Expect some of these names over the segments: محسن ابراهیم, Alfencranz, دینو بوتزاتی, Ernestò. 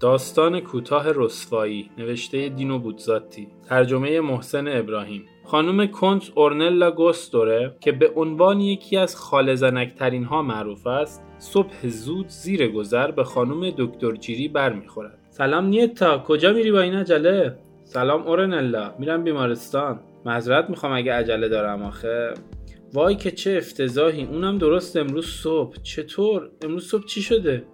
داستان کوتاه رسوایی، نوشته دینو بوتزاتی، ترجمه محسن ابراهیم. خانم کنت اورنلا گوستوره که به عنوان یکی از خاله زنکترین ها معروف است، صبح زود زیر گذر به خانم دکتر جیری برمیخورد. سلام نیتا، کجا میری با این عجله؟ سلام اورنلا، میرم بیمارستان. معذرت میخوام اگه عجله دارم آخه. وای که چه افتضاحی، اونم درست امروز صبح. چطور؟ امروز صبح چی شده؟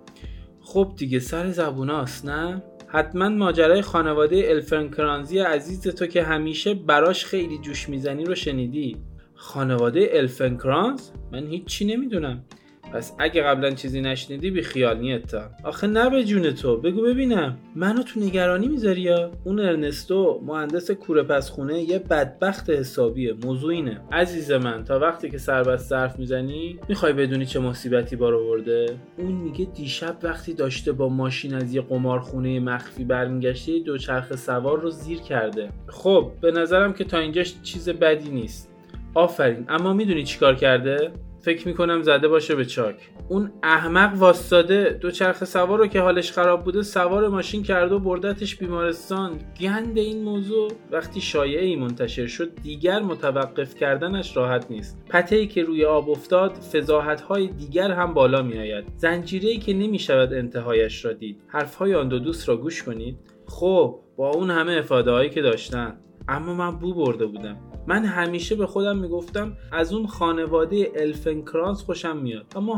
خب دیگه سر زبوناست نه؟ حتما ماجرای خانواده الفنکرانزی عزیز تو که همیشه براش خیلی جوش میزنی رو شنیدی. خانواده الفنکرانز؟ من هیچی نمیدونم. پس اگه قبلا چیزی نشنیدی بی خیال نیتا. آخه نه به جون تو، بگو ببینم. منو تو نگرانی میذاری یا؟ اون ارنستو مهندس کوره پس خونه یه بدبخت حسابیه. موضوع اینه عزیز من، تا وقتی که سربست ظرف میزنی میخوای بدونی چه مصیبتی بار آورده؟ اون میگه دیشب وقتی داشته با ماشین از یه قمارخونه مخفی برمیگشته دوچرخه سوار رو زیر کرده. خب به نظرم که تا اینجاش چیز بدی نیست. آفرین، اما میدونی چیکار کرده؟ فکر میکنم زده باشه به چاک. اون احمق واسطاده دوچرخه سوار رو که حالش خراب بوده سوار ماشین کرده و بردتش بیمارستان. گند این موضوع وقتی شایعه‌ای منتشر شد دیگر متوقف کردنش راحت نیست. پته‌ای که روی آب افتاد فضاحت‌های دیگر هم بالا میآید، زنجیره‌ای که نمیشود انتهایش را دید. حرف‌های آن دو دوست را گوش کنید. خب با اون همه افاده‌هایی که داشتن، اما من بو برده بودم. من همیشه به خودم میگفتم از اون خانواده الفنکرانز خوشم میاد، اما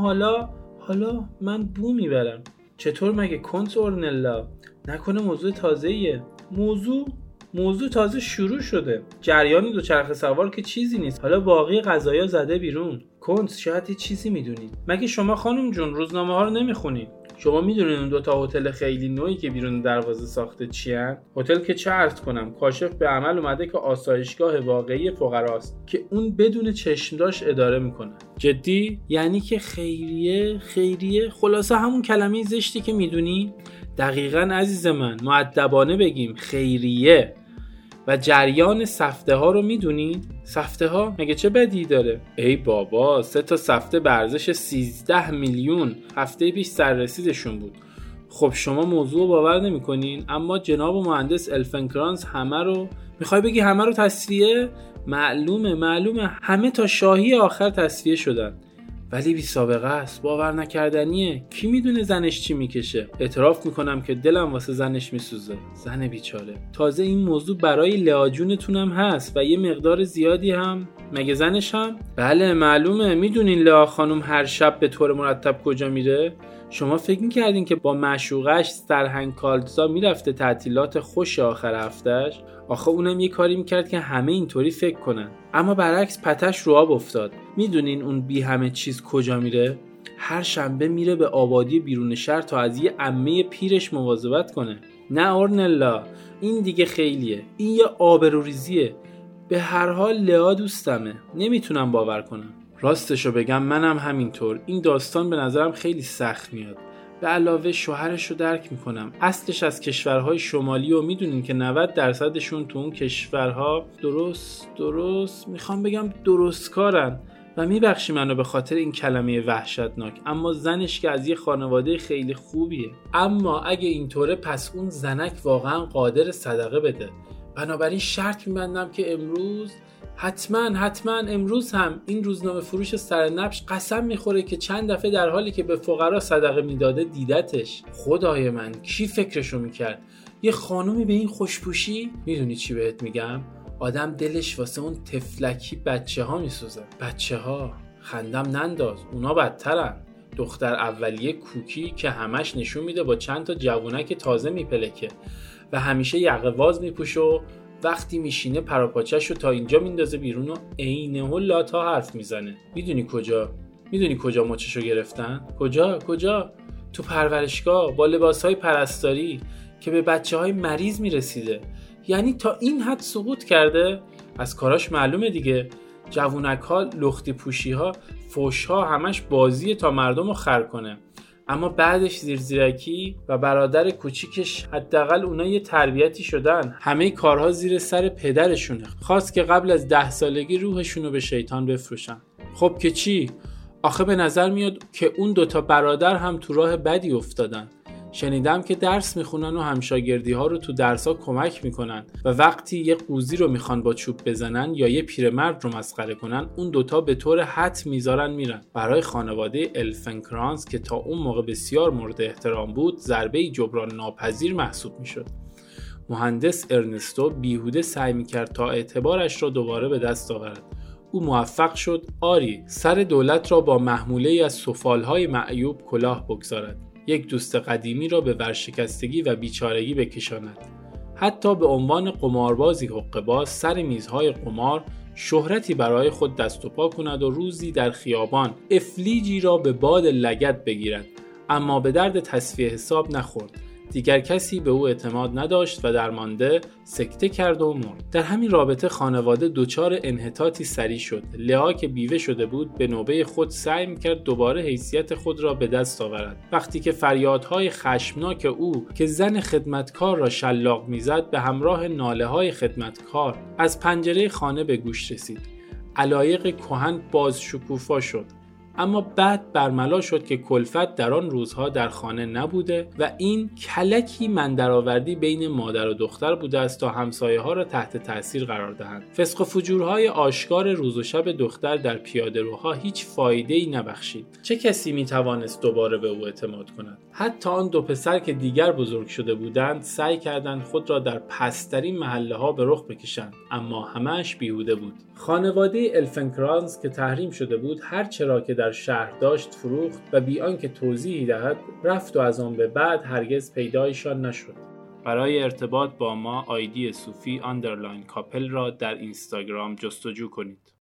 حالا من بو میبرم. چطور مگه کنت اورنلا؟ نکنه موضوع تازه‌ایه؟ موضوع تازه شروع شده. جریان دوچرخه سوار که چیزی نیست. حالا باقی قضایا زده بیرون. کنت شاید یه چیزی میدونید. مگه شما خانم جون روزنامه ها رو نمیخونید؟ شما میدونید اون دوتا هتل خیلی نوعی که بیرون دروازه ساخته چیه؟ هتل که چه عرض کنم، کاشف به عمل اومده که آسایشگاه واقعی فقراست که اون بدون چشمداش اداره میکنه. جدی؟ یعنی که خیریه، خلاصه همون کلمه زشتی که میدونی؟ دقیقاً عزیز من، مؤدبانه بگیم خیریه. و جریان سفته ها رو میدونید؟ سفته ها مگه چه بدی داره؟ ای بابا، 3 تا سفته به ارزش 13 میلیون هفته پیش سررسیدشون بود. خب شما موضوع باور نمی‌کنین، اما جناب مهندس الفنکرانز میخوای بگی همه رو تصفیه؟ معلومه همه تا شاهی آخر تصفیه شدن. ولی بی سابقه است، باور نکردنیه. کی میدونه زنش چی میکشه؟ اعتراف میکنم که دلم واسه زنش میسوزه، زن بیچاره. تازه این موضوع برای لعاجونتونم هست و یه مقدار زیادی هم. مگه زنش هم؟ بله معلومه. میدونین لعا خانم هر شب به طور مرتب کجا میره؟ شما فکر میکردین که با معشوقش سرهنگ کالزا میرفته تعطیلات خوش آخر هفتهش؟ آخه اونم یه کاری میکرد که همه اینطوری فکر کنن. اما برعکس پتش رو آب افتاد. میدونین اون بی همه چیز کجا میره؟ هر شنبه میره به آبادی بیرون شهر تا از یه عمه پیرش مواظبت کنه. نه اورنلا، این دیگه خیلیه. این یه آبروریزیه. به هر حال لعا دوستمه، نمیتونم باور کنم. راستشو بگم منم همینطور. این داستان به نظرم خیلی سخت میاد. به علاوه شوهرش رو درک میکنم. اصلش از کشورهای شمالی و میدونین که 90%شون تو اون کشورها درست میخوام بگم درست کارن و میبخشی منو به خاطر این کلمه وحشتناک. اما زنش که از یه خانواده خیلی خوبیه. اما اگه اینطوره پس اون زنک واقعا قادر صدقه بده. بنابراین شرط میبندم که امروز حتما امروز هم این روزنامه فروش سرنبش قسم میخوره که چند دفعه در حالی که به فقرا صدقه میداده دیدتش. خدای من، کی فکرشو میکرد؟ یه خانومی به این خوشپوشی؟ میدونی چی بهت میگم؟ آدم دلش واسه اون تفلکی بچه ها میسوزه. بچه ها خندم ننداز، اونا بدترن. دختر اولیه کوکی که همش نشون میده با چند تا جوونک تازه میپلکه و همیشه یقه واز میپوشه و وقتی میشینه پراپاچش رو تا اینجا میندازه بیرون و عینه هلاتا حرف میزنه. میدونی کجا مچشو گرفتن؟ کجا؟ تو پرورشگاه با لباسهای پرستاری که به بچه‌های مریض میرسیده. یعنی تا این حد سقوط کرده؟ از کاراش معلومه دیگه. جوونک‌ها، لختی پوشی‌ها، فوش‌ها همش بازیه تا مردم رو خر کنه. اما بعدش زیرزیرکی و برادر کوچیکش حداقل اونا یه تربیتی شدن. همه کارها زیر سر پدرشونه. خواست که قبل از 10 سالگی روحشونو به شیطان بفروشن. خب که چی؟ آخه به نظر میاد که اون 2 برادر هم تو راه بدی افتادن. شنیدم که درس میخونن و همشاگردی ها رو تو درس‌ها کمک میکنن و وقتی یه قوزی رو میخوان با چوب بزنن یا یه پیرمرد رو مسخره کنن، اون دوتا به طور حتم میذارن میرن. برای خانواده الفنکرانز که تا اون موقع بسیار مورد احترام بود، ضربه‌ای جبران ناپذیر محسوب میشد. مهندس ارنستو بیهوده سعی میکرد تا اعتبارش را دوباره به دست آورد. او موفق شد آری سر دولت را با محموله‌ای از سفالهای معیوب کلاه بگذارد، یک دوست قدیمی را به ورشکستگی و بیچارگی بکشاند، حتی به عنوان قماربازی حقه‌باز سر میزهای قمار شهرتی برای خود دست و پا کند و روزی در خیابان افلیجی را به باد لگد بگیرد، اما به درد تصفیه حساب نخورد. دیگر کسی به او اعتماد نداشت و درمانده سکته کرد و مرد. در همین رابطه خانواده دچار انحطاطی سریع شد. لئا که بیوه شده بود به نوبه خود سعی می‌کرد دوباره حیثیت خود را به دست آورد. وقتی که فریادهای خشمناک او که زن خدمتکار را شلاق می‌زد به همراه ناله‌های خدمتکار از پنجره خانه به گوش رسید، علایق کهن باز شکوفا شد. اما بعد برملا شد که کلفت در آن روزها در خانه نبوده و این کلکی مندرآوردی بین مادر و دختر بوده است تا همسایه ها را تحت تاثیر قرار دهند. فسق و فجورهای آشکار روز و شب دختر در پیاده‌روها هیچ فایده‌ای نبخشید. چه کسی میتوانست دوباره به او اعتماد کند؟ حتی آن دو پسر که دیگر بزرگ شده بودند سعی کردند خود را در پست‌ترین محله‌ها به رخ بکشند، اما همه‌اش بیهوده بود. خانواده الفنکرانز که تحریم شده بود هر چرا که در شهر داشت فروخت و بی آنکه توضیحی دهد رفت و از آن به بعد هرگز پیدایشان نشد. برای ارتباط با ما آیدی صوفی _ کاپل را در اینستاگرام جستجو کنید.